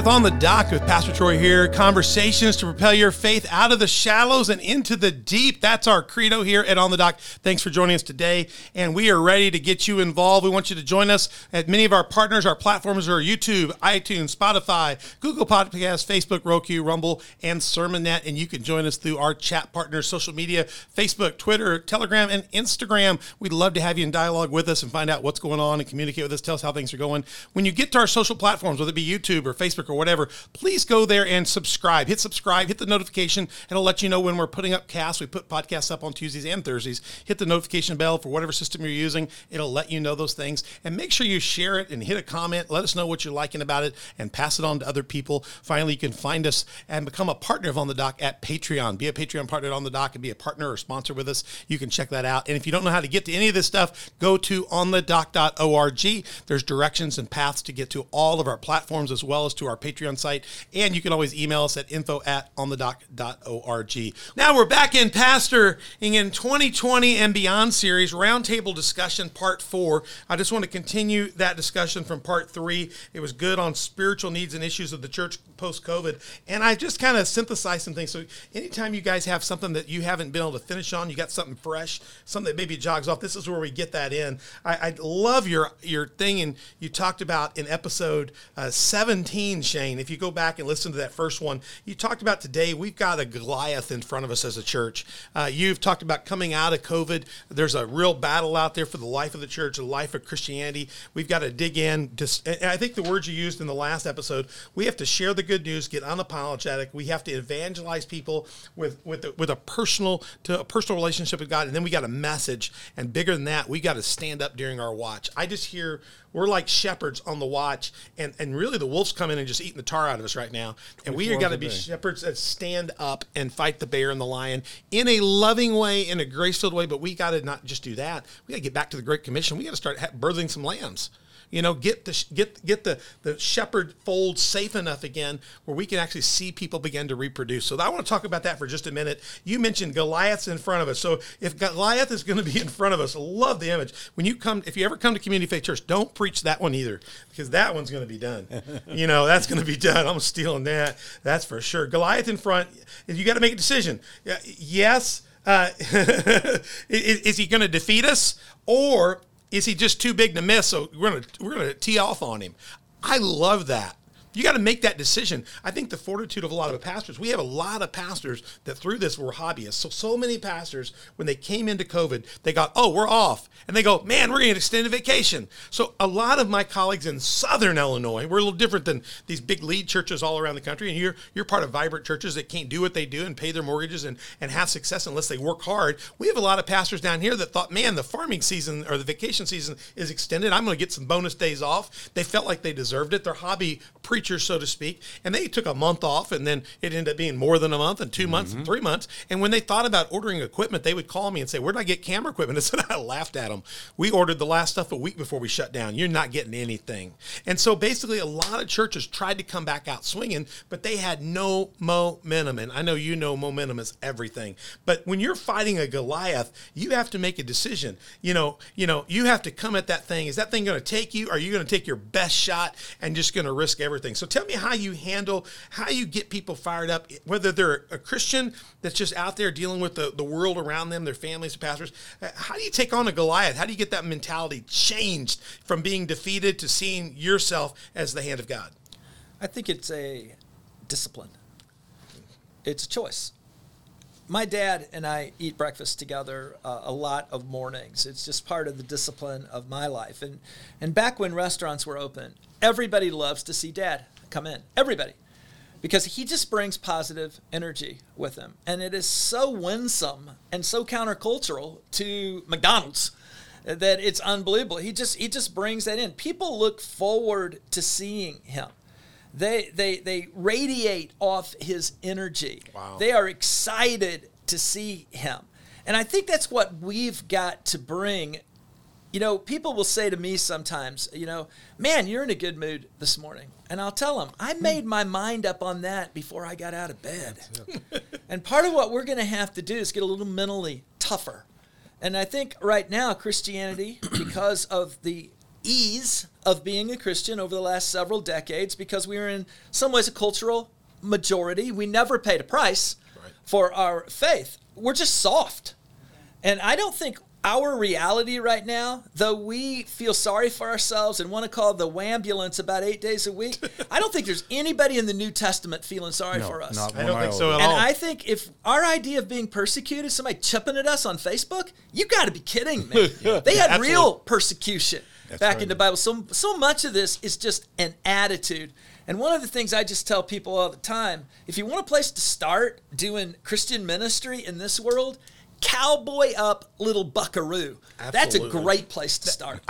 with On the Dock with Pastor Troy here. Conversations to propel your faith out of the shallows and into the deep. That's our credo here at On the Dock. Thanks for joining us today, and we are ready to get you involved. We want you to join us at many of our partners. Our platforms are YouTube, iTunes, Spotify, Google Podcasts, Facebook, Roku, Rumble, and Sermonet, and you can join us through our chat partners, social media, Facebook, Twitter, Telegram, and Instagram. We'd love to have you in dialogue with us and find out what's going on and communicate with us. Tell us how things are going. When you get to our social platforms, whether it be YouTube or Facebook or whatever, please go there and subscribe. Hit subscribe, hit the notification, and it'll let you know when we're putting up casts. We put podcasts up on Tuesdays and Thursdays. Hit the notification bell for whatever system you're using. It'll let you know those things. And make sure you share it and hit a comment. Let us know what you're liking about it and pass it on to other people. Finally, you can find us and become a partner of On the Dock at Patreon. Be a Patreon partner at On the Dock and be a partner or sponsor with us. You can check that out. And if you don't know how to get to any of this stuff, go to onthedock.org. There's directions and paths to get to all of our platforms as well as to our Patreon site, and you can always email us at info@onthedock.org. Now we're back in Pastoring in 2020 and Beyond series, Roundtable Discussion Part 4. I just want to continue that discussion from Part 3. It was good on spiritual needs and issues of the church post-COVID, and I just kind of synthesized some things. So anytime you guys have something that you haven't been able to finish on, you got something fresh, something that maybe jogs off, this is where we get that in. I love your thing, and you talked about in episode 17, Shane, if you go back and listen to that first one, you talked about today, we've got a Goliath in front of us as a church. You've talked about coming out of COVID. There's a real battle out there for the life of the church, the life of Christianity. We've got to dig in. And I think the words you used in the last episode, we have to share the good news, get unapologetic. We have to evangelize people with a personal relationship with God. And then we got a message. And bigger than that, we got to stand up during our watch. I just hear we're like shepherds on the watch, and really the wolf's come in and just eating the tar out of us right now. And we are got to be shepherds that stand up and fight the bear and the lion in a loving way, in a grace-filled way. But we got to not just do that. We got to get back to the Great Commission. We got to start birthing some lambs. You know, get the shepherd fold safe enough again where we can actually see people begin to reproduce. So I want to talk about that for just a minute. You mentioned Goliath's in front of us. So if Goliath is going to be in front of us, love the image. If you ever come to Community Faith Church, don't preach that one either, because that one's going to be done. You know, that's going to be done. I'm stealing that. That's for sure. Goliath in front. You got to make a decision. Yes. Is he going to defeat us, or is he just too big to miss? So we're gonna tee off on him. I love that. You got to make that decision. I think the fortitude of a lot of pastors, we have a lot of pastors that through this were hobbyists. So many pastors, when they came into COVID, they got, oh, we're off. And they go, man, we're going to extend a vacation. So a lot of my colleagues in Southern Illinois, we're a little different than these big lead churches all around the country. And you're part of vibrant churches that can't do what they do and pay their mortgages and have success unless they work hard. We have a lot of pastors down here that thought, man, the farming season or the vacation season is extended. I'm going to get some bonus days off. They felt like they deserved it. Their hobby so to speak, and they took a month off, and then it ended up being more than a month and 2 months and 3 months. And when they thought about ordering equipment, they would call me and say, where did I get camera equipment? I said, I laughed at them. We ordered the last stuff a week before we shut down. You're not getting anything. And so basically a lot of churches tried to come back out swinging, but they had no momentum. And I know you know momentum is everything, but when you're fighting a Goliath, you have to make a decision. You know, you have to come at that thing. Is that thing going to take you? Are you going to take your best shot and just going to risk everything? So tell me how you get people fired up, whether they're a Christian that's just out there dealing with the world around them, their families, pastors. How do you take on a Goliath? How do you get that mentality changed from being defeated to seeing yourself as the hand of God? I think it's a discipline. It's a choice. My dad and I eat breakfast together a lot of mornings. It's just part of the discipline of my life. And back when restaurants were open, everybody loves to see Dad come in. Everybody. Because he just brings positive energy with him. And it is so winsome and so countercultural to McDonald's that it's unbelievable. He just brings that in. People look forward to seeing him. They radiate off his energy. Wow. They are excited to see him. And I think that's what we've got to bring. You know, people will say to me sometimes, you know, man, you're in a good mood this morning. And I'll tell them, I made my mind up on that before I got out of bed. And part of what we're going to have to do is get a little mentally tougher. And I think right now Christianity, because of the ease of being a Christian over the last several decades because we were in some ways a cultural majority. We never paid a price for our faith. We're just soft. And I don't think our reality right now, though we feel sorry for ourselves and want to call the ambulance about 8 days a week, I don't think there's anybody in the New Testament feeling sorry for us. I don't think so at all. And I think if our idea of being persecuted, somebody chipping at us on Facebook, you got to be kidding me. They had real persecution back in the Bible. So much of this is just an attitude. And one of the things I just tell people all the time, if you want a place to start doing Christian ministry in this world, cowboy up, little buckaroo. Absolutely. That's a great place to start.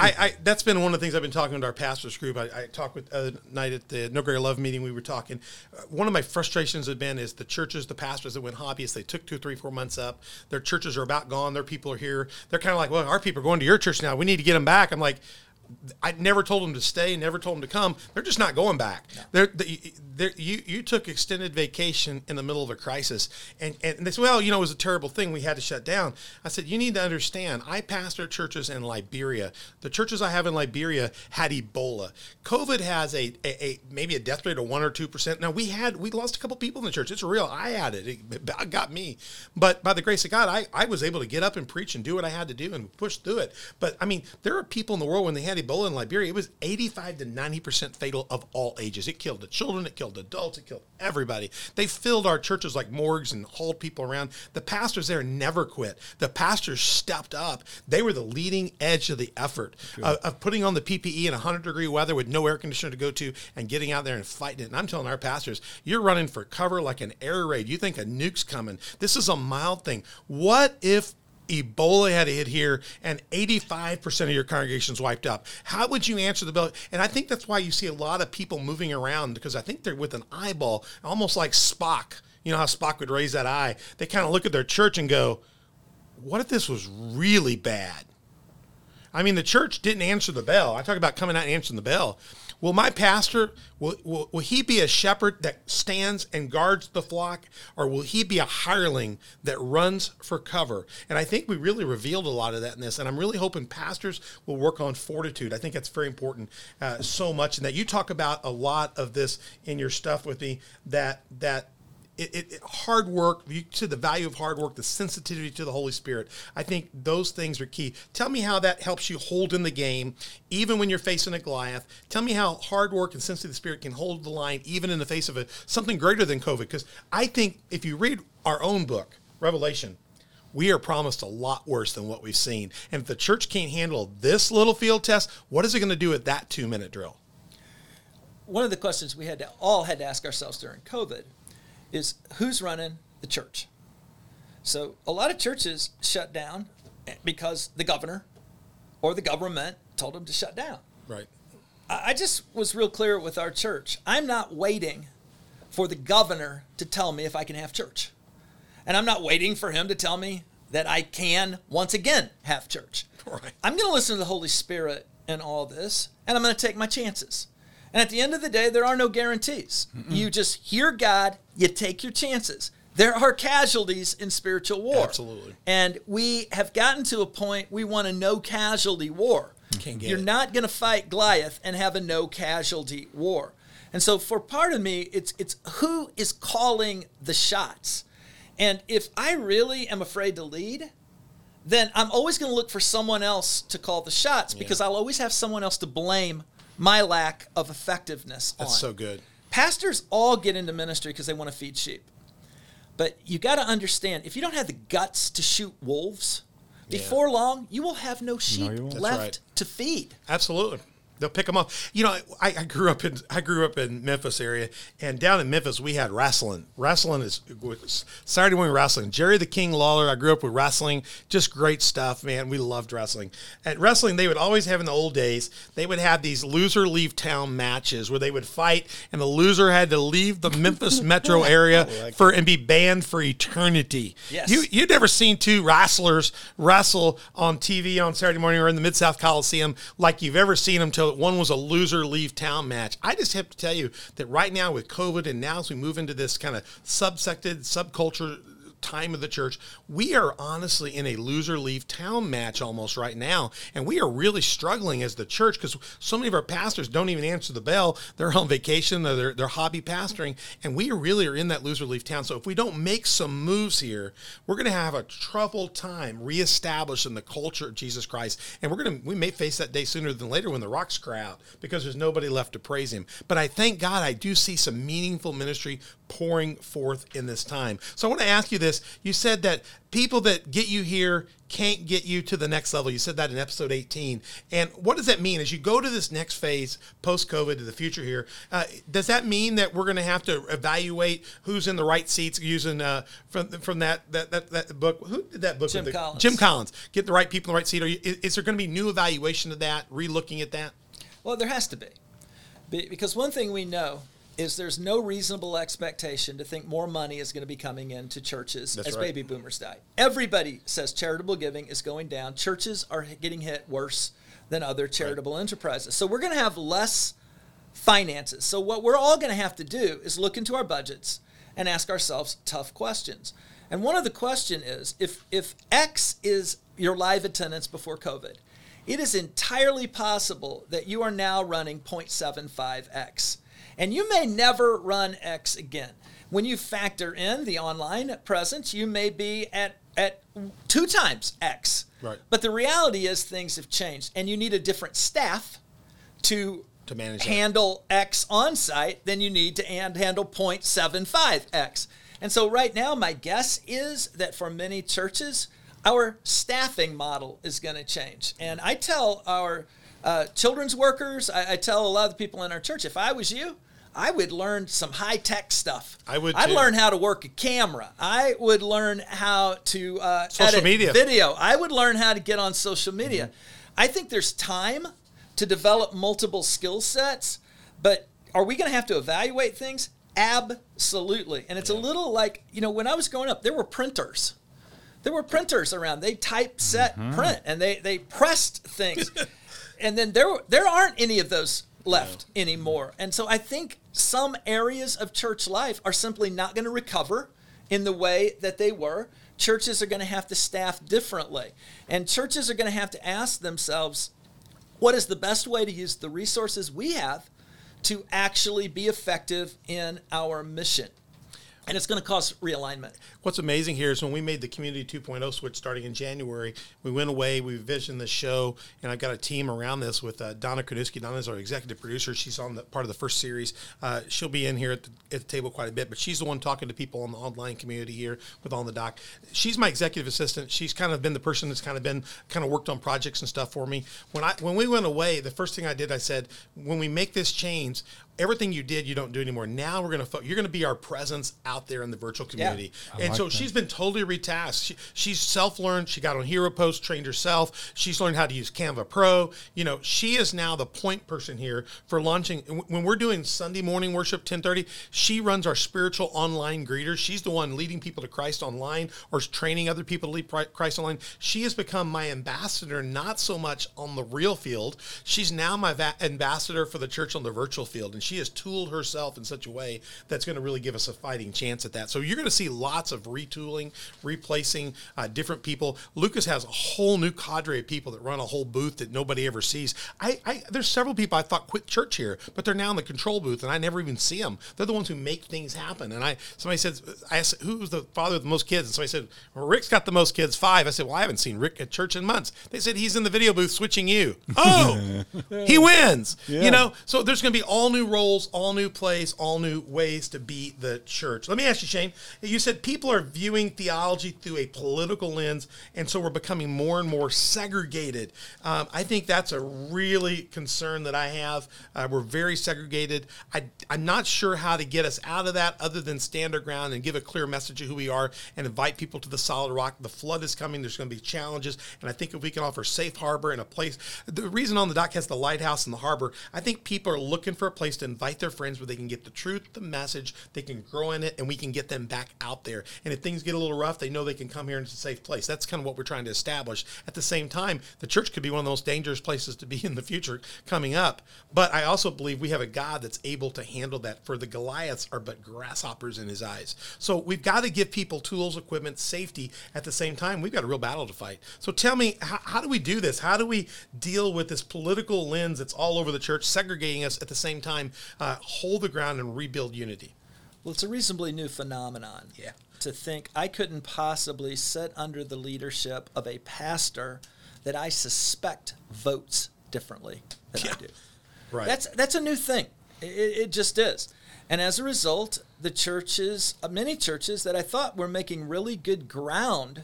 That's been one of the things I've been talking to our pastor's group. I talked with the other night at the No Greater Love meeting. We were talking. One of my frustrations had been is the churches, the pastors that went hobbyists, they took 2, 3, 4 months up. Their churches are about gone. Their people are here. They're kind of like, well, our people are going to your church now. We need to get them back. I'm like, I never told them to stay, never told them to come. They're just not going back. No. You took extended vacation in the middle of a crisis. And they said, well, you know, it was a terrible thing. We had to shut down. I said, you need to understand, I pastor churches in Liberia. The churches I have in Liberia had Ebola. COVID has a maybe a death rate of 1 or 2%. Now, we lost a couple people in the church. It's real. I had it. It got me. But by the grace of God, I was able to get up and preach and do what I had to do and push through it. But, I mean, there are people in the world when they had Ebola in Liberia, it was 85 to 90% fatal of all ages. It killed the children, it killed the adults, it killed everybody. They filled our churches like morgues and hauled people around. The pastors there never quit. The pastors stepped up. They were the leading edge of the effort of putting on the PPE in 100-degree weather with no air conditioner to go to and getting out there and fighting it. And I'm telling our pastors, you're running for cover like an air raid. You think a nuke's coming. This is a mild thing. What if Ebola had a hit here and 85% of your congregation's wiped up? How would you answer the bell? And I think that's why you see a lot of people moving around, because I think they're with an eyeball, almost like Spock. You know how Spock would raise that eye? They kind of look at their church and go, what if this was really bad? I mean, the church didn't answer the bell. I talk about coming out and answering the bell. Will my pastor, will he be a shepherd that stands and guards the flock, or will he be a hireling that runs for cover? And I think we really revealed a lot of that in this, and I'm really hoping pastors will work on fortitude. I think that's very important so much, and that you talk about a lot of this in your stuff with me, that hard work, you to the value of hard work, the sensitivity to the Holy Spirit. I think those things are key. Tell me how that helps you hold in the game, even when you're facing a Goliath. Tell me how hard work and sensitivity to the Spirit can hold the line, even in the face of something greater than COVID. Because I think if you read our own book, Revelation, we are promised a lot worse than what we've seen. And if the church can't handle this little field test, what is it going to do at that 2-minute drill? One of the questions we had to ask ourselves during COVID is, who's running the church? So a lot of churches shut down because the governor or the government told them to shut down. Right. I just was real clear with our church. I'm not waiting for the governor to tell me if I can have church. And I'm not waiting for him to tell me that I can, once again, have church. Right. I'm going to listen to the Holy Spirit in all this, and I'm going to take my chances. And at the end of the day, there are no guarantees. Mm-mm. You just hear God, you take your chances. There are casualties in spiritual war. Absolutely. And we have gotten to a point we want a no-casualty war. You're not going to fight Goliath and have a no-casualty war. And so for part of me, it's who is calling the shots. And if I really am afraid to lead, then I'm always going to look for someone else to call the shots, because I'll always have someone else to blame my lack of effectiveness on. That's so good. Pastors all get into ministry because they want to feed sheep. But you got to understand, if you don't have the guts to shoot wolves, before long, you will have no sheep left to feed. Absolutely. They'll pick them up. You know, I grew up in Memphis area, and down in Memphis we had wrestling. Wrestling was Saturday morning wrestling. Jerry the King Lawler. I grew up with wrestling. Just great stuff, man. We loved wrestling. At wrestling, they would always have in the old days, they would have these loser leave town matches where they would fight, and the loser had to leave the Memphis metro area and be banned for eternity. Yes. You'd never seen two wrestlers wrestle on TV on Saturday morning or in the Mid-South Coliseum like you've ever seen them till. One was a loser leave town match. I just have to tell you that right now with COVID, and now as we move into this kind of subsected subculture time of the church. We are honestly in a loser-leave town match almost right now, and we are really struggling as the church because so many of our pastors don't even answer the bell. They're on vacation, or they're hobby pastoring, and we really are in that loser-leave town. So if we don't make some moves here, we're going to have a troubled time reestablishing the culture of Jesus Christ, and we may face that day sooner than later when the rocks cry out because there's nobody left to praise him. But I thank God I do see some meaningful ministry pouring forth in this time. So I want to ask you this. You said that people that get you here can't get you to the next level. You said that in episode 18. And what does that mean? As you go to this next phase, post-COVID, to the future here, does that mean that we're going to have to evaluate who's in the right seats using from that book? Who did that book? Jim Collins. Jim Collins. Get the right people in the right seat. Is there going to be new evaluation of that, re-looking at that? Well, there has to be. Because one thing we know is there's no reasonable expectation to think more money is going to be coming into churches Baby boomers die. Everybody says charitable giving is going down. Churches are getting hit worse than other charitable enterprises. So we're going to have less finances. So what we're all going to have to do is look into our budgets and ask ourselves tough questions. And one of the question is, if X is your live attendance before COVID, it is entirely possible that you are now running 0.75X. And you may never run X again. When you factor in the online presence, you may be at 2 times X. Right. But the reality is things have changed, and you need a different staff to manage handle that. X on site than you need to handle 0.75 X. And so right now, my guess is that for many churches, our staffing model is going to change. And I tell our children's workers, I tell a lot of the people in our church, if I was you, I would learn some high-tech stuff. I'd learn how to work a camera. I would learn how to edit video. I would learn how to get on social media. Mm-hmm. I think there's time to develop multiple skill sets, but are we going to have to evaluate things? Absolutely. And it's a little like, when I was growing up, there were printers. around. They typeset print, and they pressed things. And then there aren't any of those left anymore. And so I think some areas of church life are simply not going to recover in the way that they were. Churches are going to have to staff differently. And churches are going to have to ask themselves, what is the best way to use the resources we have to actually be effective in our mission? And it's going to cause realignment. What's amazing here is when we made the Community 2.0 switch starting in January, we went away, we visioned the show, and I've got a team around this with Donna Kuduski. Donna is our executive producer. She's on the part of the first series. She'll be in here at the table quite a bit, but she's the one talking to people on the online community here with On The Dock. She's my executive assistant. She's kind of been the person that's kind of worked on projects and stuff for me. When we went away, the first thing I did, I said, when we make this change, everything you did, you don't do anymore. Now you're going to be our presence out there in the virtual community. Yeah. And she's been totally retasked. She's self-learned. She got on Hero Post, trained herself. She's learned how to use Canva Pro. She is now the point person here for launching. When we're doing Sunday morning worship, 10:30, she runs our spiritual online greeter. She's the one leading people to Christ online or training other people to lead Christ online. She has become my ambassador, not so much on the real field. She's now my ambassador for the church on the virtual field. And she has tooled herself in such a way that's going to really give us a fighting chance at that. So you're going to see lots of retooling, replacing different people. Lucas has a whole new cadre of people that run a whole booth that nobody ever sees. There's several people I thought quit church here, but they're now in the control booth, and I never even see them. They're the ones who make things happen. And somebody said, I asked, who's the father with the most kids? And somebody said, well, Rick's got the most kids, 5. I said, well, I haven't seen Rick at church in months. They said, he's in the video booth switching you. Oh, he wins. Yeah. So there's going to be all new roles, all new plays, all new ways to be the church. Let me ask you, Shane, you said people are viewing theology through a political lens, and so we're becoming more and more segregated. I think that's a really concern that I have. We're very segregated. I'm not sure how to get us out of that other than stand our ground and give a clear message of who we are and invite people to the solid rock. The flood is coming. There's going to be challenges, and I think if we can offer safe harbor and a place. The reason On The Dock has the lighthouse and the harbor, I think people are looking for a place to invite their friends where they can get the truth, the message, they can grow in it, and we can get them back out there. And if things get a little rough, they know they can come here and it's a safe place. That's kind of what we're trying to establish. At the same time, the church could be one of the most dangerous places to be in the future coming up. But I also believe we have a God that's able to handle that, for the Goliaths are but grasshoppers in his eyes. So we've got to give people tools, equipment, safety. At the same time, we've got a real battle to fight. So tell me, how do we do this? How do we deal with this political lens that's all over the church, segregating us, at the same time, hold the ground and rebuild unity? Well, it's a reasonably new phenomenon. Yeah. To think I couldn't possibly sit under the leadership of a pastor that I suspect votes differently than I do. Right. That's a new thing. It just is. And as a result, the churches, many churches that I thought were making really good ground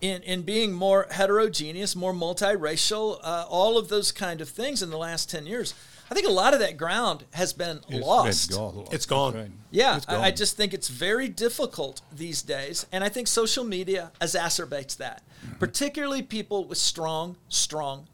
in being more heterogeneous, more multiracial, all of those kind of things in the last 10 years, I think a lot of that ground has been lost. It's gone. Yeah, it's gone. I just think it's very difficult these days, and I think social media exacerbates that, particularly people with strong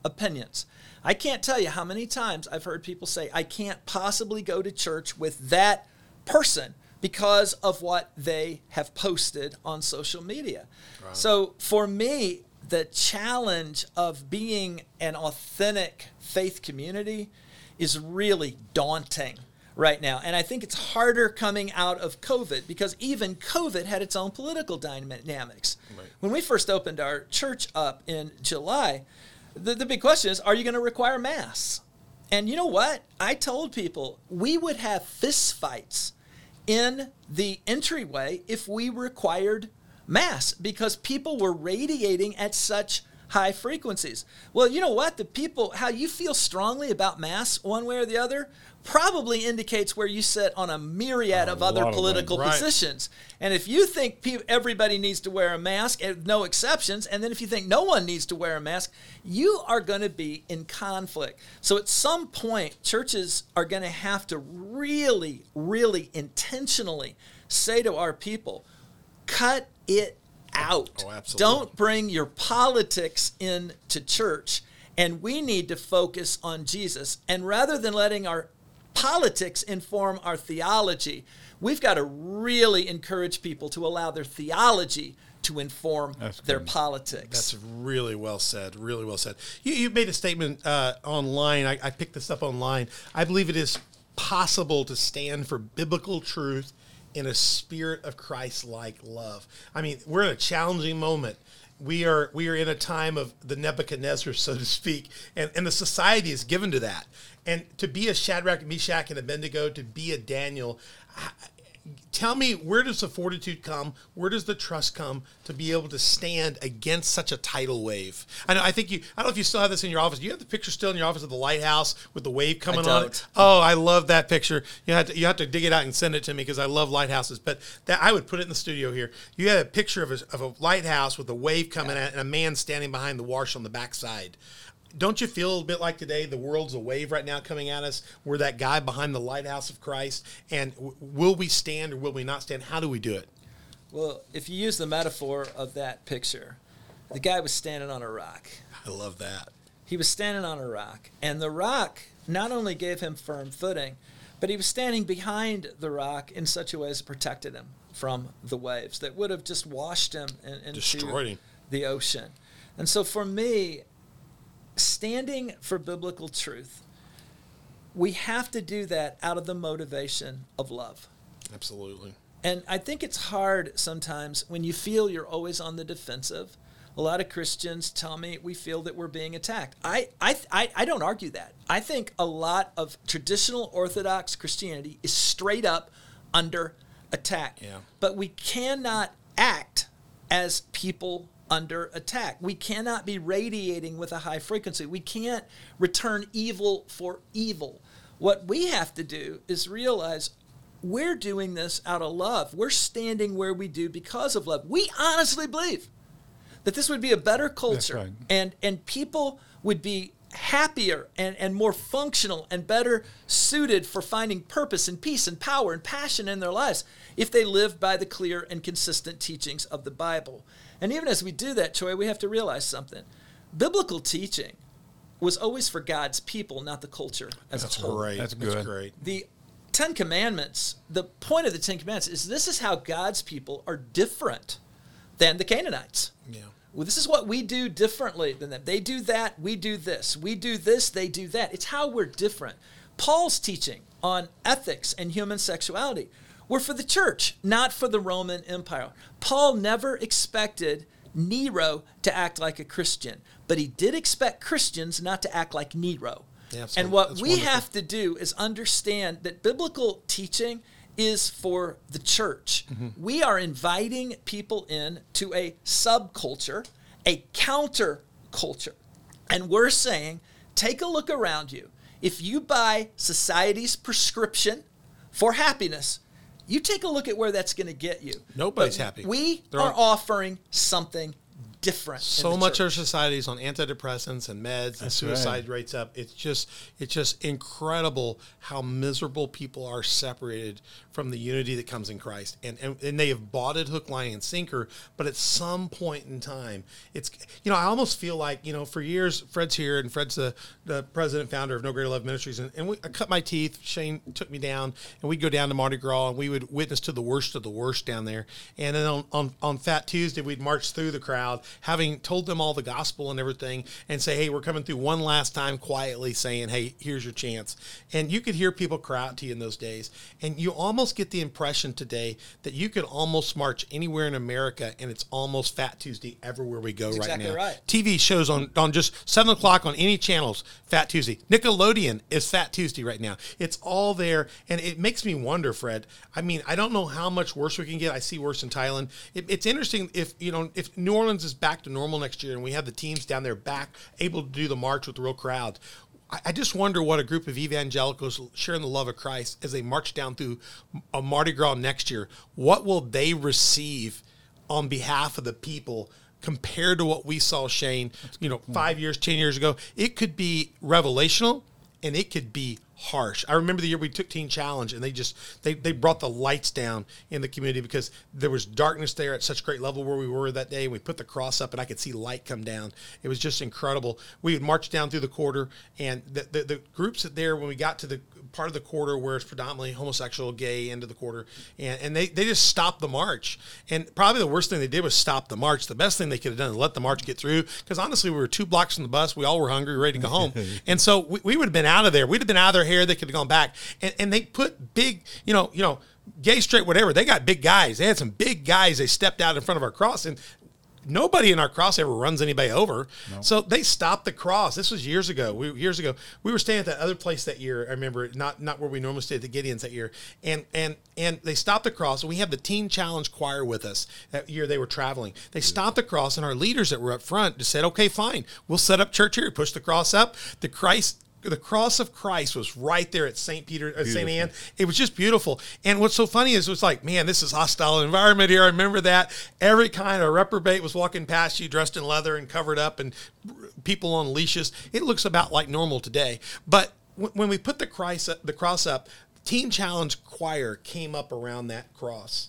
opinions. I can't tell you how many times I've heard people say, I can't possibly go to church with that person because of what they have posted on social media. Right. So for me, the challenge of being an authentic faith community is really daunting right now. And I think it's harder coming out of COVID, because even COVID had its own political dynamics. Right. When we first opened our church up in July, the big question is, are you going to require masks? And you know what? I told people we would have fistfights in the entryway if we required masks, because people were radiating at such high frequencies. Well, you know what? The people, how you feel strongly about masks one way or the other probably indicates where you sit on a myriad of other political positions. Right. And if you think everybody needs to wear a mask, no exceptions, and then if you think no one needs to wear a mask, you are going to be in conflict. So at some point, churches are going to have to really, really intentionally say to our people, cut it out. Oh, don't bring your politics into church, and we need to focus on Jesus. And rather than letting our politics inform our theology, we've got to really encourage people to allow their theology to inform their politics. That's really well said, really well said. You made a statement online. I picked this up online. I believe it is possible to stand for biblical truth in a spirit of Christ-like love. I mean, we're in a challenging moment. We are in a time of the Nebuchadnezzar, so to speak, and the society is given to that. And to be a Shadrach, Meshach, and Abednego, to be a Daniel, tell me, where does the fortitude come? Where does the trust come to be able to stand against such a tidal wave? I don't know if you still have this in your office. Do you have the picture still in your office of the lighthouse with the wave coming on it? Oh, I love that picture. You have to dig it out and send it to me, because I love lighthouses. But that, I would put it in the studio here. You had a picture of a lighthouse with the wave coming at it, and a man standing behind the wash on the backside. Don't you feel a bit like today the world's a wave right now coming at us? We're that guy behind the lighthouse of Christ. And will we stand or will we not stand? How do we do it? Well, if you use the metaphor of that picture, the guy was standing on a rock. I love that. He was standing on a rock. And the rock not only gave him firm footing, but he was standing behind the rock in such a way as protected him from the waves that would have just washed him into the ocean. And so for me, standing for biblical truth, we have to do that out of the motivation of love. Absolutely. And I think it's hard sometimes when you feel you're always on the defensive. A lot of Christians tell me we feel that we're being attacked. I don't argue that. I think a lot of traditional Orthodox Christianity is straight up under attack. Yeah. But we cannot act as people under attack. We cannot be radiating with a high frequency. We can't return evil for evil. What we have to do is realize we're doing this out of love. We're standing where we do because of love. We honestly believe that this would be a better culture, right, and people would be happier and more functional and better suited for finding purpose and peace and power and passion in their lives if they lived by the clear and consistent teachings of the Bible. And even as we do that, Troy, we have to realize something. Biblical teaching was always for God's people, not the culture as a whole. Great. That's good. That's great. The Ten Commandments, the point of the Ten Commandments is this is how God's people are different than the Canaanites. Yeah. Well, this is what we do differently than them. They do that, we do this. We do this, they do that. It's how we're different. Paul's teaching on ethics and human sexuality were for the church, not for the Roman Empire. Paul never expected Nero to act like a Christian, but he did expect Christians not to act like Nero. Yeah, and what we wonderful. Have to do is understand that biblical teaching is for the church. Mm-hmm. We are inviting people in to a subculture, a counterculture. And we're saying, take a look around you. If you buy society's prescription for happiness, you take a look at where that's going to get you. Nobody's happy. We are offering something different. So much of our society is on antidepressants and meds and suicide rates up. It's just incredible how miserable people are separated from the unity that comes in Christ. And they have bought it hook, line, and sinker, but at some point in time, it's, you know, I almost feel like, you know, for years, Fred's here and Fred's the president founder of No Greater Love Ministries. And I cut my teeth. Shane took me down and we'd go down to Mardi Gras and we would witness to the worst of the worst down there. And then on Fat Tuesday, we'd march through the crowd, having told them all the gospel and everything, and say, hey, we're coming through one last time, quietly saying, hey, here's your chance. And you could hear people cry out to you in those days. And you almost get the impression today that you could almost march anywhere in America, and it's almost Fat Tuesday everywhere we go. That's right. Exactly now. Right. TV shows on just 7 o'clock on any channels, Fat Tuesday. Nickelodeon is Fat Tuesday right now. It's all there, and it makes me wonder, Fred. I mean, I don't know how much worse we can get. I see worse in Thailand. It's interesting if New Orleans is back to normal next year and we have the teams down there back able to do the march with the real crowd. I just wonder what a group of evangelicals sharing the love of Christ as they march down through a Mardi Gras next year, what will they receive on behalf of the people compared to what we saw, Shane, 5 years, 10 years ago? It could be revelational and it could be harsh. I remember the year we took Teen Challenge and they brought the lights down in the community because there was darkness there at such great level where we were that day. And we put the cross up and I could see light come down. It was just incredible. We would march down through the quarter and the groups that there, when we got to the part of the quarter where it's predominantly homosexual, gay end of the quarter, and they just stopped the march. And probably the worst thing they did was stop the march. The best thing they could have done is let the march get through, because honestly we were 2 blocks from the bus. We all were hungry, ready to go home. And so we would have been out of there. We'd have been out of there hair, they could have gone back, and they put big, gay, straight, whatever. They got big guys. They had some big guys. They stepped out in front of our cross, and nobody in our cross ever runs anybody over. No. So they stopped the cross. This was years ago. We were staying at that other place that year. I remember not where we normally stayed, at the Gideons that year. And they stopped the cross. And we had the Teen Challenge Choir with us that year. They were traveling. They stopped the cross, and our leaders that were up front just said, "Okay, fine, we'll set up church here." Push the cross up. The cross of Christ was right there at St. Peter, St. Anne. It was just beautiful. And what's so funny is it was like, man, this is hostile environment here. I remember that. Every kind of reprobate was walking past you dressed in leather and covered up, and people on leashes. It looks about like normal today. But when we put the cross up, Teen Challenge Choir came up around that cross,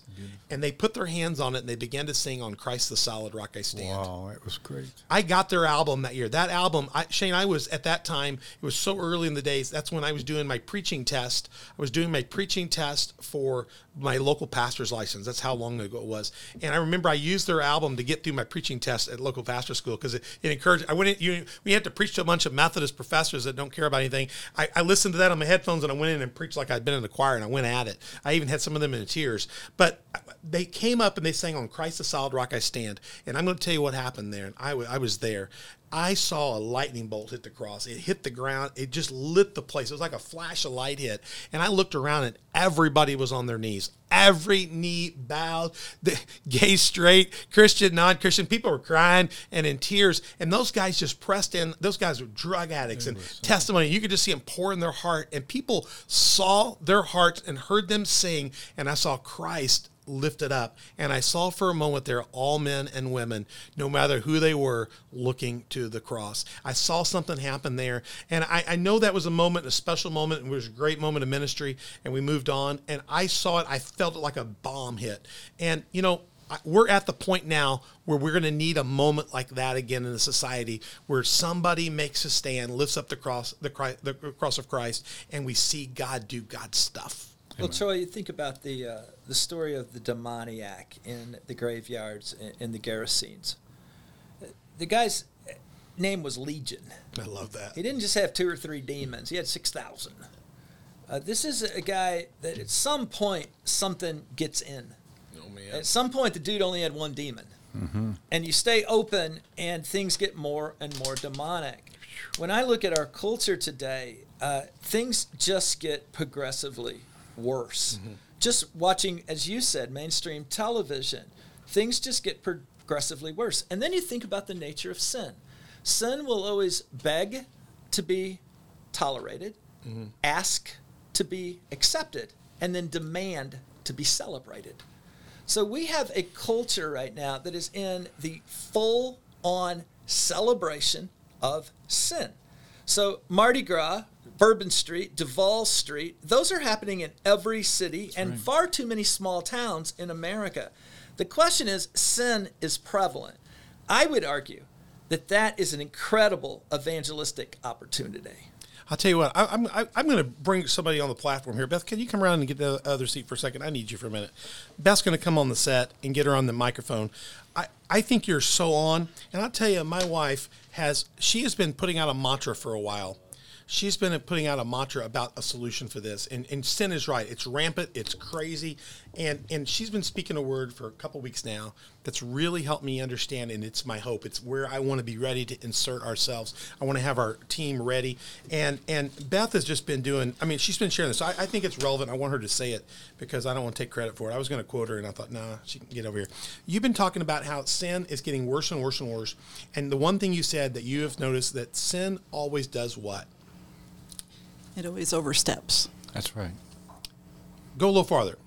and they put their hands on it, and they began to sing "On Christ the Solid Rock I Stand." Wow, that was great. I got their album that year. That album, Shane, I was at that time, it was so early in the days, that's when I was doing my preaching test. I was doing my preaching test for my local pastor's license. That's how long ago it was. And I remember I used their album to get through my preaching test at local pastor school, because it encouraged, we had to preach to a bunch of Methodist professors that don't care about anything. I listened to that on my headphones, and I went in and preached like I'd been in the choir, and I went at it. I even had some of them in tears. But they came up and they sang "On Christ the Solid Rock I Stand." And I'm going to tell you what happened there. And I was there. I saw a lightning bolt hit the cross. It hit the ground. It just lit the place. It was like a flash of light hit. And I looked around, and everybody was on their knees. Every knee bowed. The gay, straight, Christian, non-Christian. People were crying and in tears. And those guys just pressed in. Those guys were drug addicts and testimony. You could just see them pouring their heart. And people saw their hearts and heard them sing. And I saw Christ lifted up, and I saw for a moment there all men and women, no matter who they were, looking to the cross. I saw something happen there, and I know that was a moment, a special moment, and it was a great moment of ministry, and we moved on, and I saw it. I felt it like a bomb hit. And, we're at the point now where we're going to need a moment like that again in a society where somebody makes a stand, lifts up the cross of Christ, and we see God do God's stuff. Well, Troy, you think about the story of the demoniac in the graveyards in the Gerasenes. The guy's name was Legion. I love that. He didn't just have 2 or 3 demons. He had 6,000. This is a guy that at some point something gets in. Oh, man. At some point, the dude only had 1 demon. Mm-hmm. And you stay open, and things get more and more demonic. When I look at our culture today, things just get progressively worse. Mm-hmm. Just watching, as you said, mainstream television, things just get progressively worse. And then you think about the nature of sin. Sin will always beg to be tolerated, mm-hmm. ask to be accepted, and then demand to be celebrated. So we have a culture right now that is in the full-on celebration of sin. So Mardi Gras, Bourbon Street, Duval Street, those are happening in every city and far too many small towns in America. The question is, sin is prevalent. I would argue that that is an incredible evangelistic opportunity. I'll tell you what, I'm going to bring somebody on the platform here. Beth, can you come around and get the other seat for a second? I need you for a minute. Beth's going to come on the set and get her on the microphone. I think you're so on. And I'll tell you, my wife has been putting out a mantra for a while. She's been putting out a mantra about a solution for this. And sin is right. It's rampant. It's crazy. And she's been speaking a word for a couple weeks now that's really helped me understand, and it's my hope. It's where I want to be ready to insert ourselves. I want to have our team ready. And Beth has just been she's been sharing this. So I think it's relevant. I want her to say it because I don't want to take credit for it. I was going to quote her, and I thought, nah, she can get over here. You've been talking about how sin is getting worse and worse and worse. And the one thing you said that you have noticed that sin always does what? It always oversteps. That's right. Go a little farther.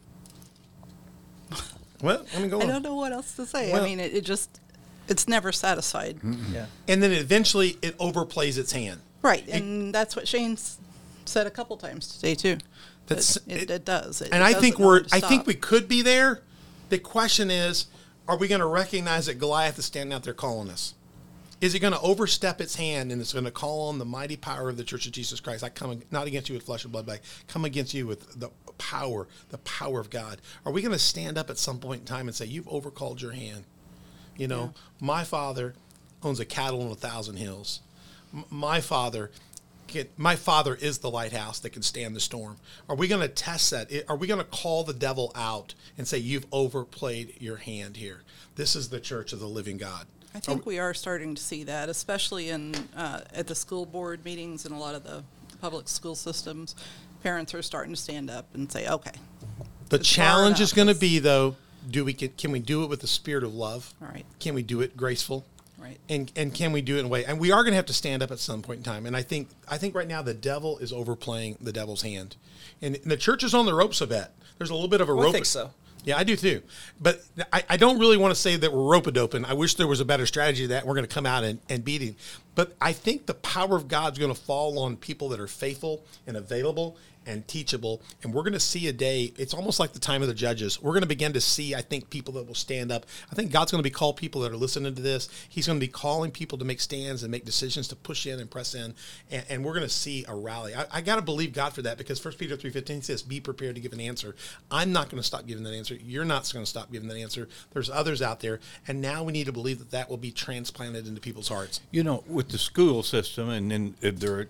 Well, I mean, go on. I don't know what else to say. Well, I mean, it just—it's never satisfied. Mm-mm. Yeah. And then eventually, it overplays its hand. Right, and that's what Shane's said a couple times today too. It does. I think we could be there. The question is, are we going to recognize that Goliath is standing out there calling us? Is it going to overstep its hand, and it's going to call on the mighty power of the Church of Jesus Christ? I come not against you with flesh and blood, but I come against you with the power of God. Are we going to stand up at some point in time and say, you've overcalled your hand? You know, My father owns a cattle on 1,000 hills. My father is the lighthouse that can stand the storm. Are we going to test that? Are we going to call the devil out and say, you've overplayed your hand here? This is the church of the living God. I think we are starting to see that, especially in at the school board meetings and a lot of the public school systems. Parents are starting to stand up and say, okay. The challenge is going to be, though, can we do it with the spirit of love? All right. Can we do it graceful? Right. And can we do it in a way? And we are going to have to stand up at some point in time. And I think right now the devil is overplaying the devil's hand. And the church is on the ropes of that. There's a little bit of a rope. I think so. Yeah, I do too. But I don't really want to say that we're rope-a-doping. I wish there was a better strategy to that. We're going to come out and beat him. But I think the power of God's going to fall on people that are faithful and available and teachable. And we're going to see a day, it's almost like the time of the judges. We're going to begin to see, I think, people that will stand up. I think God's going to be calling people that are listening to this. He's going to be calling people to make stands and make decisions to push in and press in. And we're going to see a rally. I got to believe God for that because 1 Peter 3:15 says, be prepared to give an answer. I'm not going to stop giving that answer. You're not going to stop giving that answer. There's others out there. And now we need to believe that that will be transplanted into people's hearts. You know, with the school system, and then they're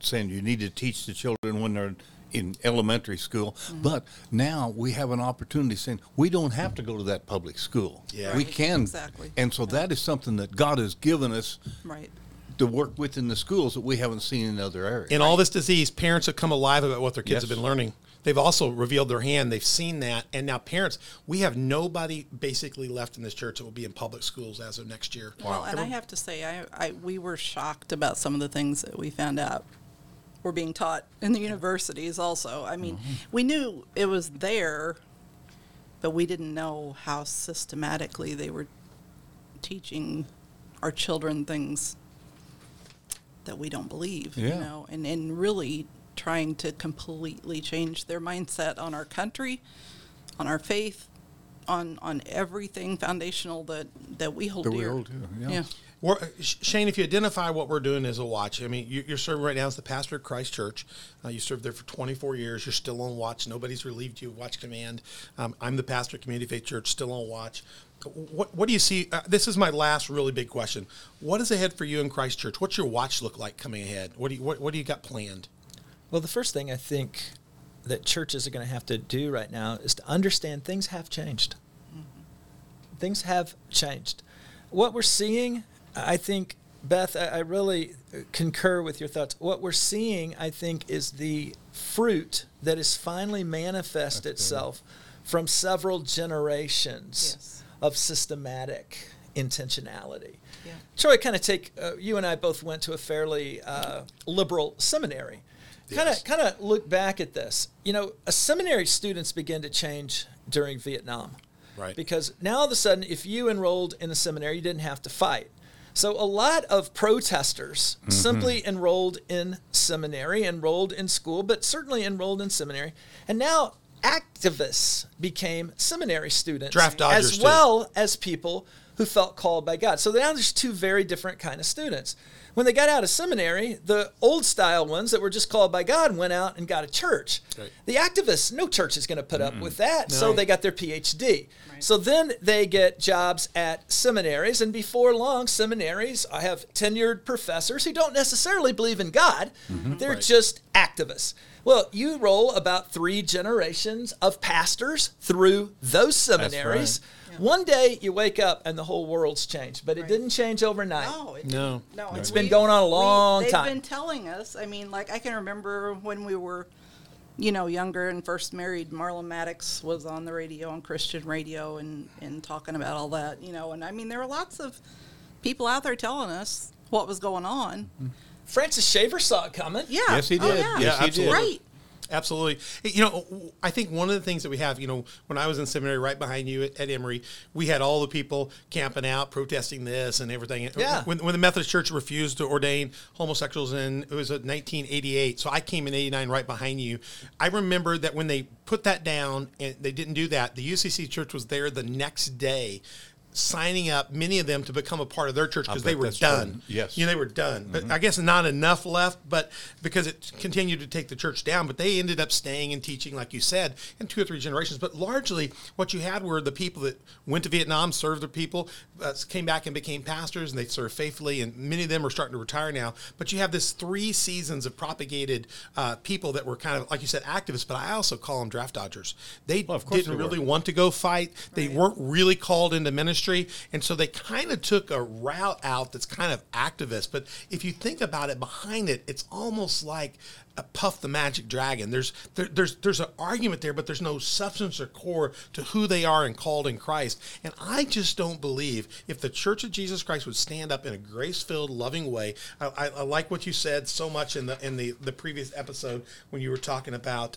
saying you need to teach the children when they're in elementary school, mm-hmm. but now we have an opportunity saying we don't have to go to that public school. Yeah. Right. We can. Exactly. And so that is something that God has given us to work with in the schools that we haven't seen in other areas. In all this disease, parents have come alive about what their kids have been learning. They've also revealed their hand. They've seen that. And now parents, we have nobody basically left in this church that will be in public schools as of next year. Wow. Well, and I have to say, we were shocked about some of the things that we found out were being taught in the universities also. I mean, mm-hmm. we knew it was there, but we didn't know how systematically they were teaching our children things that we don't believe, you know, and really trying to completely change their mindset on our country, on our faith, on everything foundational that we hold dear. Yeah. Well, Shane, if you identify what we're doing as a watch, I mean, you're serving right now as the pastor of Christ Church. You served there for 24 years. You're still on watch. Nobody's relieved you of watch command. I'm the pastor of Community Faith Church, still on watch. What do you see? This is my last really big question. What is ahead for you in Christ Church? What's your watch look like coming ahead? What do you got planned? Well, the first thing I think that churches are going to have to do right now is to understand things have changed. Mm-hmm. Things have changed. What we're seeing, I think, Beth, I really concur with your thoughts. What we're seeing, I think, is the fruit that has finally manifested itself from several generations of systematic intentionality. Yeah. Troy, kind of you and I both went to a fairly liberal seminary. Kind of look back at this. You know, seminary students began to change during Vietnam. Right. Because now all of a sudden, if you enrolled in a seminary, you didn't have to fight. So a lot of protesters simply enrolled in seminary, enrolled in school, but certainly enrolled in seminary. And now activists became seminary students, as well as people who felt called by God. So now there's two very different kind of students. When they got out of seminary, the old-style ones that were just called by God went out and got a church. Right. The activists, no church is going to put up with that, so they got their Ph.D. Right. So then they get jobs at seminaries, and before long, seminaries have tenured professors who don't necessarily believe in God. Mm-hmm. They're just activists. Well, you roll about three generations of pastors through those seminaries. Right. Yeah. One day you wake up and the whole world's changed, but it didn't change overnight. No. It's been going on a long time. They've been telling us. I mean, like, I can remember when we were, younger and first married, Marlon Maddox was on the radio, on Christian radio, and talking about all that, And, I mean, there were lots of people out there telling us what was going on. Mm-hmm. Francis Shaver saw it coming. Yeah. Yes, he did. Oh, yeah. Yes, he did. Right. Absolutely. I think one of the things that we have, when I was in seminary right behind you at Emory, we had all the people camping out, protesting this and everything. Yeah. When the Methodist Church refused to ordain homosexuals it was 1988, so I came in 89 right behind you. I remember that when they put that down and they didn't do that, the UCC Church was there the next day, signing up, many of them, to become a part of their church because they were done. True. Yes. They were done. Mm-hmm. But I guess not enough left, but because it continued to take the church down. But they ended up staying and teaching, like you said, in two or three generations. But largely what you had were the people that went to Vietnam, served their people, came back and became pastors, and they served faithfully. And many of them are starting to retire now. But you have this three seasons of propagated people that were kind of, like you said, activists, but I also call them draft dodgers. They didn't really want to go fight. They weren't really called into ministry. And so they kind of took a route out that's kind of activist. But if you think about it, behind it, it's almost like a Puff the Magic Dragon. There's an argument there, but there's no substance or core to who they are and called in Christ. And I just don't believe if the Church of Jesus Christ would stand up in a grace-filled, loving way. I like what you said so much in the previous episode when you were talking about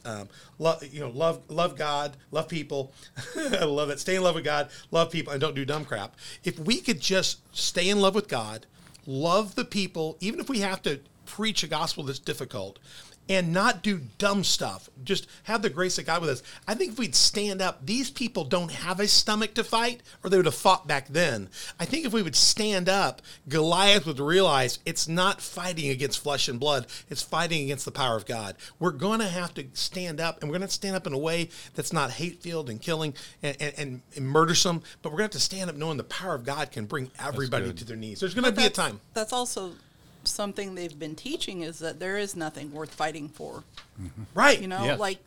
love God, love people. I love it. Stay in love with God, love people, and don't do dumb crap. If we could just stay in love with God, love the people, even if we have to preach a gospel that's difficult, and not do dumb stuff, just have the grace of God with us. I think if we'd stand up, these people don't have a stomach to fight, or they would have fought back then. I think if we would stand up, Goliath would realize it's not fighting against flesh and blood, it's fighting against the power of God. We're going to have to stand up, and we're going to stand up in a way that's not hate-filled and killing and murdersome, but we're going to have to stand up knowing the power of God can bring everybody to their knees. There's going to be a time. That's also something they've been teaching, is that there is nothing worth fighting for. Mm-hmm. Right. Like,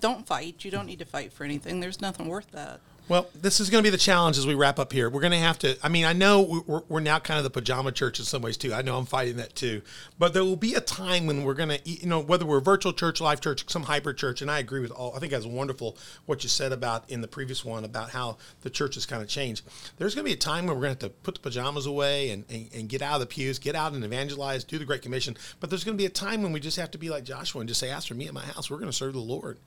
don't fight. You don't need to fight for anything. There's nothing worth that. Well, this is going to be the challenge as we wrap up here. We're going to have to, I know we're now kind of the pajama church in some ways too. I know I'm fighting that too. But there will be a time when we're going to, whether we're a virtual church, live church, some hybrid church, and I agree with all, I think that's wonderful what you said about in the previous one about how the church has kind of changed. There's going to be a time when we're going to have to put the pajamas away and get out of the pews, get out and evangelize, do the Great Commission. But there's going to be a time when we just have to be like Joshua and just say, as for me and my house, we're going to serve the Lord.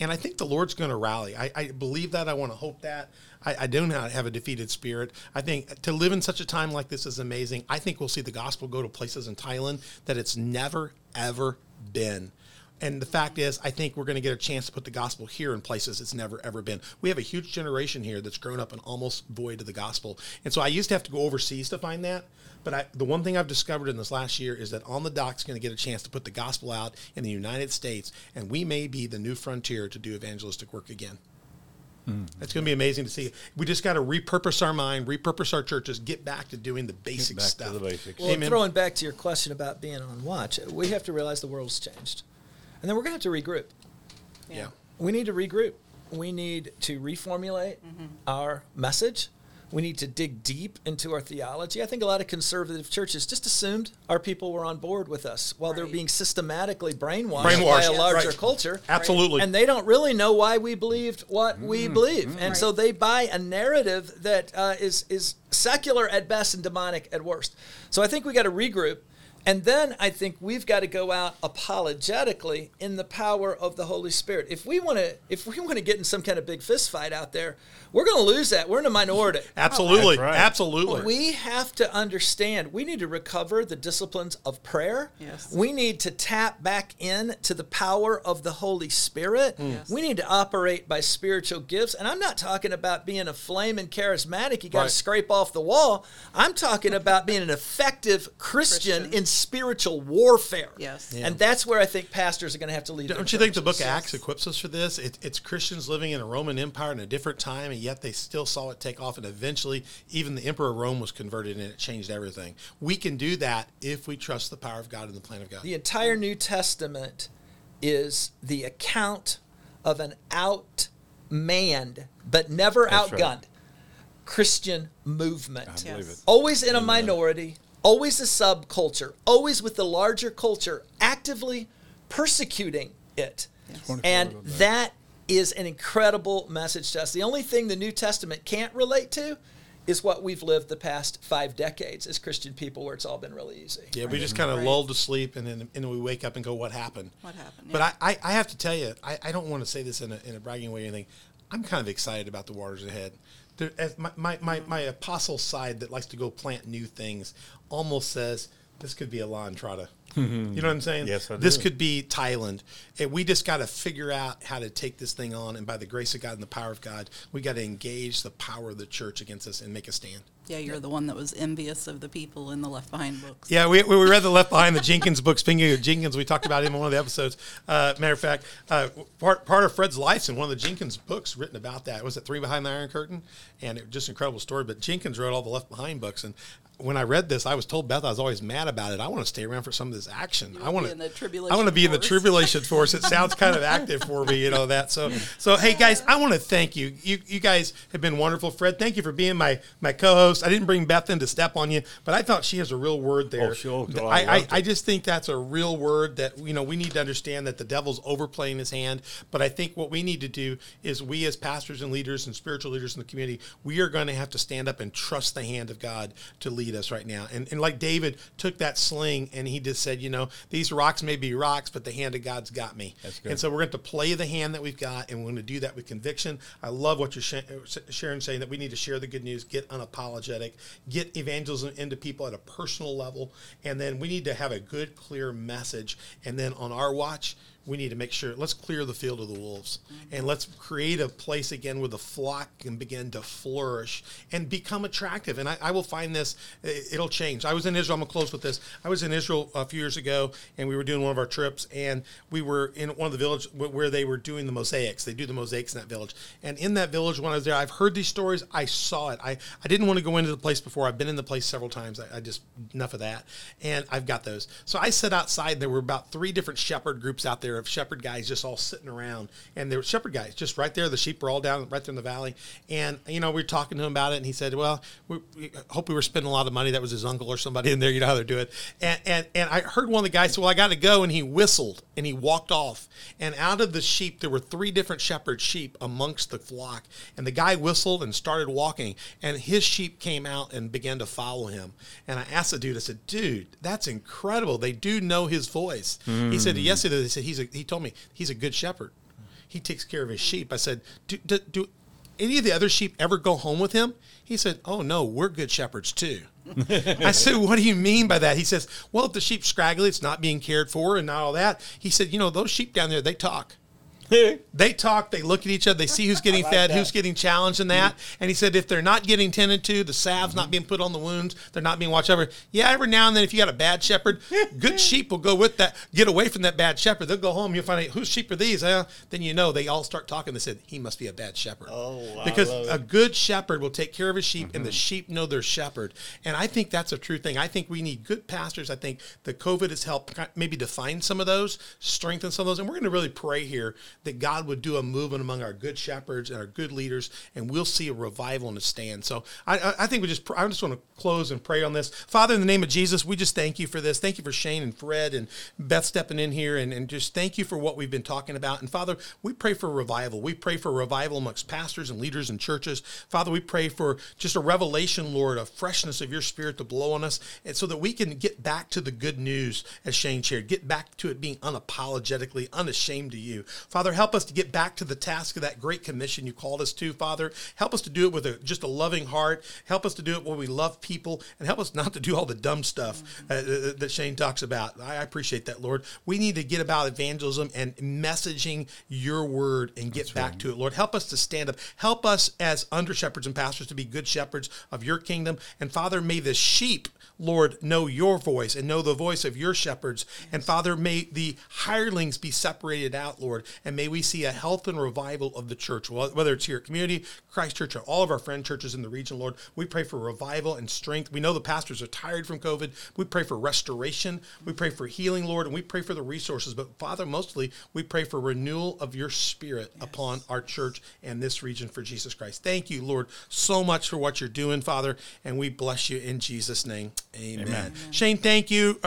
And I think the Lord's going to rally. I believe that. I want to hope that. I do not have a defeated spirit. I think to live in such a time like this is amazing. I think we'll see the gospel go to places in Thailand that it's never, ever been. And the fact is, I think we're going to get a chance to put the gospel here in places it's never, ever been. We have a huge generation here that's grown up and almost void of the gospel. And so I used to have to go overseas to find that. But the one thing I've discovered in this last year is that On the Dock's going to get a chance to put the gospel out in the United States, and we may be the new frontier to do evangelistic work again. It's going to be amazing to see. We just got to repurpose our mind, repurpose our churches, get back to doing the basic stuff. Well, throwing back to your question about being on watch, we have to realize the world's changed. And then we're going to have to regroup. Yeah. We need to regroup. We need to reformulate our message. We need to dig deep into our theology. I think a lot of conservative churches just assumed our people were on board with us while they're being systematically brainwashed by a larger culture. Absolutely. And they don't really know why we believed what we believe. And so they buy a narrative that is secular at best and demonic at worst. So I think we got to regroup. And then I think we've got to go out apologetically in the power of the Holy Spirit. If we want to get in some kind of big fist fight out there, we're going to lose that. We're in a minority. Absolutely. Right. Absolutely. We have to understand we need to recover the disciplines of prayer. Yes. We need to tap back in to the power of the Holy Spirit. Yes. We need to operate by spiritual gifts. And I'm not talking about being a flaming charismatic. You got to scrape off the wall. I'm talking about being an effective Christian. In spiritual warfare. Yes. Yeah. And that's where I think pastors are going to have to lead. Don't you think the book of Acts equips us for this? It's Christians living in a Roman Empire in a different time, and yet they still saw it take off, and eventually even the Emperor of Rome was converted, and it changed everything. We can do that if we trust the power of God and the plan of God. The entire New Testament is the account of an outmanned, but never outgunned Christian movement. I believe it. Always in a minority, always a subculture, always with the larger culture, actively persecuting it. Yes. And that is an incredible message to us. The only thing the New Testament can't relate to is what we've lived the past 5 decades as Christian people, where it's all been really easy. Yeah, we just kind of lulled to sleep, and then we wake up and go, what happened? What happened? Yeah. But I have to tell you, I don't want to say this in a bragging way or anything. I'm kind of excited about the waters ahead. As my apostle side that likes to go plant new things almost says, this could be a La Entrada. Mm-hmm. You know what I'm saying? Yes, I do. This could be Thailand. And we just got to figure out how to take this thing on. And by the grace of God and the power of God, we got to engage the power of the church against us and make a stand. Yeah, you're the one that was envious of the people in the Left Behind books. Yeah, we read the Left Behind, the Jenkins books. Speaking of Jenkins, we talked about him in one of the episodes. Matter of fact, part of Fred's life's in one of the Jenkins books written about that. It was at 3 Behind the Iron Curtain, and it was just an incredible story. But Jenkins wrote all the Left Behind books, and when I read this, I was told, Beth, I was always mad about it. I want to stay around for some of this action. I want to be in the tribulation force. It sounds kind of active for me, you know that. So hey guys, I want to thank you. You guys have been wonderful. Fred, thank you for being my co-host. I didn't bring Beth in to step on you, but I thought she has a real word there. Oh, sure. I just think that's a real word that we need to understand that the devil's overplaying his hand. But I think what we need to do is we as pastors and leaders and spiritual leaders in the community, we are going to have to stand up and trust the hand of God to lead us right now. And like David took that sling and he just said, these rocks may be rocks, but the hand of God's got me. And so we're going to play the hand that we've got, and we're going to do that with conviction. I love what you're Sharon saying, that we need to share the good news, get unapologetic, get evangelism into people at a personal level, and then we need to have a good, clear message. And then on our watch, we need to make sure, let's clear the field of the wolves, and let's create a place again where the flock can begin to flourish and become attractive. And I will find this, it'll change. I was in Israel, I'm going to close with this. I was in Israel a few years ago, and we were doing one of our trips, and we were in one of the villages where they were doing the mosaics. They do the mosaics in that village. And in that village, when I was there, I've heard these stories. I saw it. I didn't want to go into the place before. I've been in the place several times. I just, enough of that. And I've got those. So I sat outside. There were about 3 different shepherd groups out there of shepherd guys just all sitting around, and there were shepherd guys just right there. The sheep were all down right there in the valley, and we were talking to him about it, and he said, well, we hope we were spending a lot of money. That was his uncle or somebody in there, how they're doing. And I heard one of the guys say, well, I got to go, and he whistled and he walked off. And out of the sheep, there were 3 different shepherd sheep amongst the flock, and the guy whistled and started walking, and his sheep came out and began to follow him. And I asked the dude, I said, dude, that's incredible. They do know his voice. He said, yesterday, they said, he told me he's a good shepherd. He takes care of his sheep. I said, do any of the other sheep ever go home with him? He said, oh, no, we're good shepherds too. I said, what do you mean by that? He says, well, if the sheep's scraggly, it's not being cared for and not all that. He said, you know, those sheep down there, they talk. They talk, they look at each other, they see who's getting fed, who's getting challenged and that. And he said, if they're not getting tended to, the salve's not being put on the wounds, they're not being watched over. Yeah, every now and then if you got a bad shepherd, good sheep will go with that, get away from that bad shepherd. They'll go home, you'll find out, whose sheep are these? Then you know, they all start talking. They said, he must be a bad shepherd. Oh, wow. Because a good shepherd will take care of his sheep, and the sheep know their shepherd. And I think that's a true thing. I think we need good pastors. I think the COVID has helped maybe define some of those, strengthen some of those. And we're going to really pray here that God would do a movement among our good shepherds and our good leaders, and we'll see a revival and a stand. So I think I just want to close and pray on this. Father, in the name of Jesus, we just thank you for this. Thank you for Shane and Fred and Beth stepping in here, and just thank you for what we've been talking about. And Father, we pray for revival. We pray for revival amongst pastors and leaders and churches. Father, we pray for just a revelation, Lord, a freshness of your spirit to blow on us, and so that we can get back to the good news, as Shane shared, get back to it being unapologetically unashamed to you. Father, help us to get back to the task of that great commission you called us to, Father. Help us to do it with just a loving heart. Help us to do it when we love people, and help us not to do all the dumb stuff that Shane talks about. I appreciate that, Lord. We need to get about evangelism and messaging your word and get back to it, Lord. Help us to stand up. Help us as under-shepherds and pastors to be good shepherds of your kingdom. And, Father, may the sheep, Lord, know your voice and know the voice of your shepherds. And, Father, may the hirelings be separated out, Lord, and may we see a health and revival of the church, whether it's here at Community, Christ Church, or all of our friend churches in the region, Lord. We pray for revival and strength. We know the pastors are tired from COVID. We pray for restoration. We pray for healing, Lord, and we pray for the resources. But, Father, mostly we pray for renewal of your spirit upon our church and this region for Jesus Christ. Thank you, Lord, so much for what you're doing, Father, and we bless you in Jesus' name. Amen. Shane, thank you.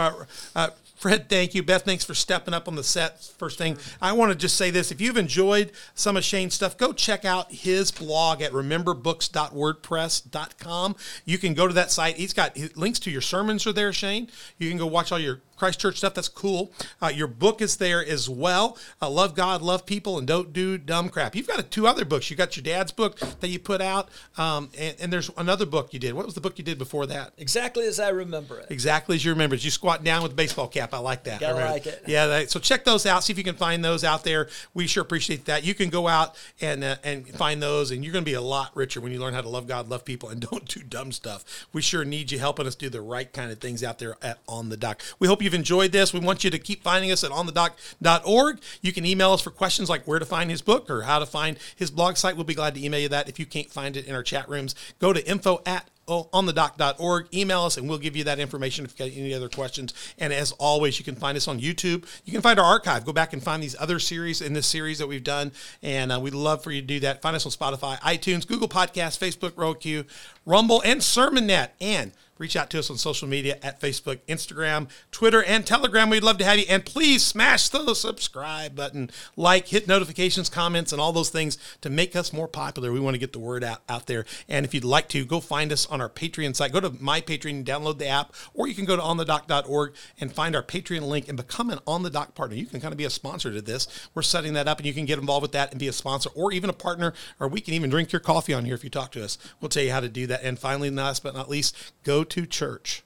Fred, thank you. Beth, thanks for stepping up on the set. First thing, I want to just say this. If you've enjoyed some of Shane's stuff, go check out his blog at rememberbooks.wordpress.com. You can go to that site. He's got links to your sermons are there, Shane. You can go watch all your Christ Church stuff. That's cool. Your book is there as well. Love God, Love People, and Don't Do Dumb Crap. You've got two other books. You got your dad's book that you put out, and there's another book you did. What was the book you did before that? Exactly As I Remember It. Exactly As You Remember It. You squat down with a baseball cap. I like that. I like it. Yeah, so check those out. See if you can find those out there. We sure appreciate that. You can go out and find those, and you're going to be a lot richer when you learn how to love God, love people, and don't do dumb stuff. We sure need you helping us do the right kind of things out there at On The Dock. We hope you've enjoyed this. We want you to keep finding us at onthedock.org. You can email us for questions like where to find his book or how to find his blog site. We'll be glad to email you that if you can't find it in our chat rooms. Go to info@onthedock.org. Email us, and we'll give you that information if you've got any other questions. And as always, you can find us on YouTube. You can find our archive. Go back and find these other series in this series that we've done, and we'd love for you to do that. Find us on Spotify, iTunes, Google Podcasts, Facebook, Roku, Rumble, and SermonNet. And reach out to us on social media at Facebook, Instagram, Twitter, and Telegram. We'd love to have you. And please smash the subscribe button, like, hit notifications, comments, and all those things to make us more popular. We want to get the word out there. And if you'd like to, go find us on our Patreon site. Go to my Patreon and download the app, or you can go to onthedock.org and find our Patreon link and become an On The Dock partner. You can kind of be a sponsor to this. We're setting that up, and you can get involved with that and be a sponsor or even a partner, or we can even drink your coffee on here if you talk to us. We'll tell you how to do that. And finally, last but not least, go to church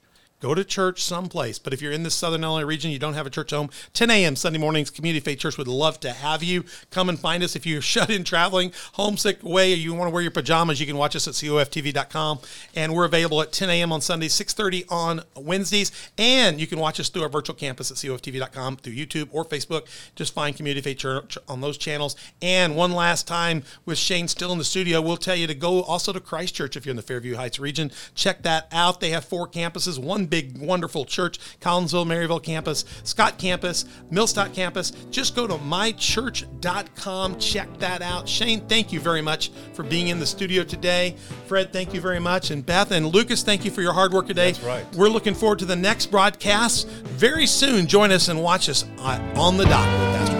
someplace. But if you're in the Southern Illinois region, you don't have a church home, 10 a.m. Sunday mornings, Community Faith Church would love to have you. Come and find us. If you're shut in, traveling, homesick away, or you want to wear your pajamas, you can watch us at coftv.com. And we're available at 10 a.m. on Sundays, 6:30 on Wednesdays. And you can watch us through our virtual campus at coftv.com, through YouTube or Facebook. Just find Community Faith Church on those channels. And one last time, with Shane still in the studio, we'll tell you to go also to Christ Church if you're in the Fairview Heights region. Check that out. They have 4 campuses, one big, wonderful church, Collinsville, Maryville campus, Scott campus, Millstadt campus. Just go to mychurch.com. Check that out. Shane, thank you very much for being in the studio today. Fred, thank you very much. And Beth and Lucas, thank you for your hard work today. That's right. We're looking forward to the next broadcast very soon. Join us and watch us on The Dock with Pastor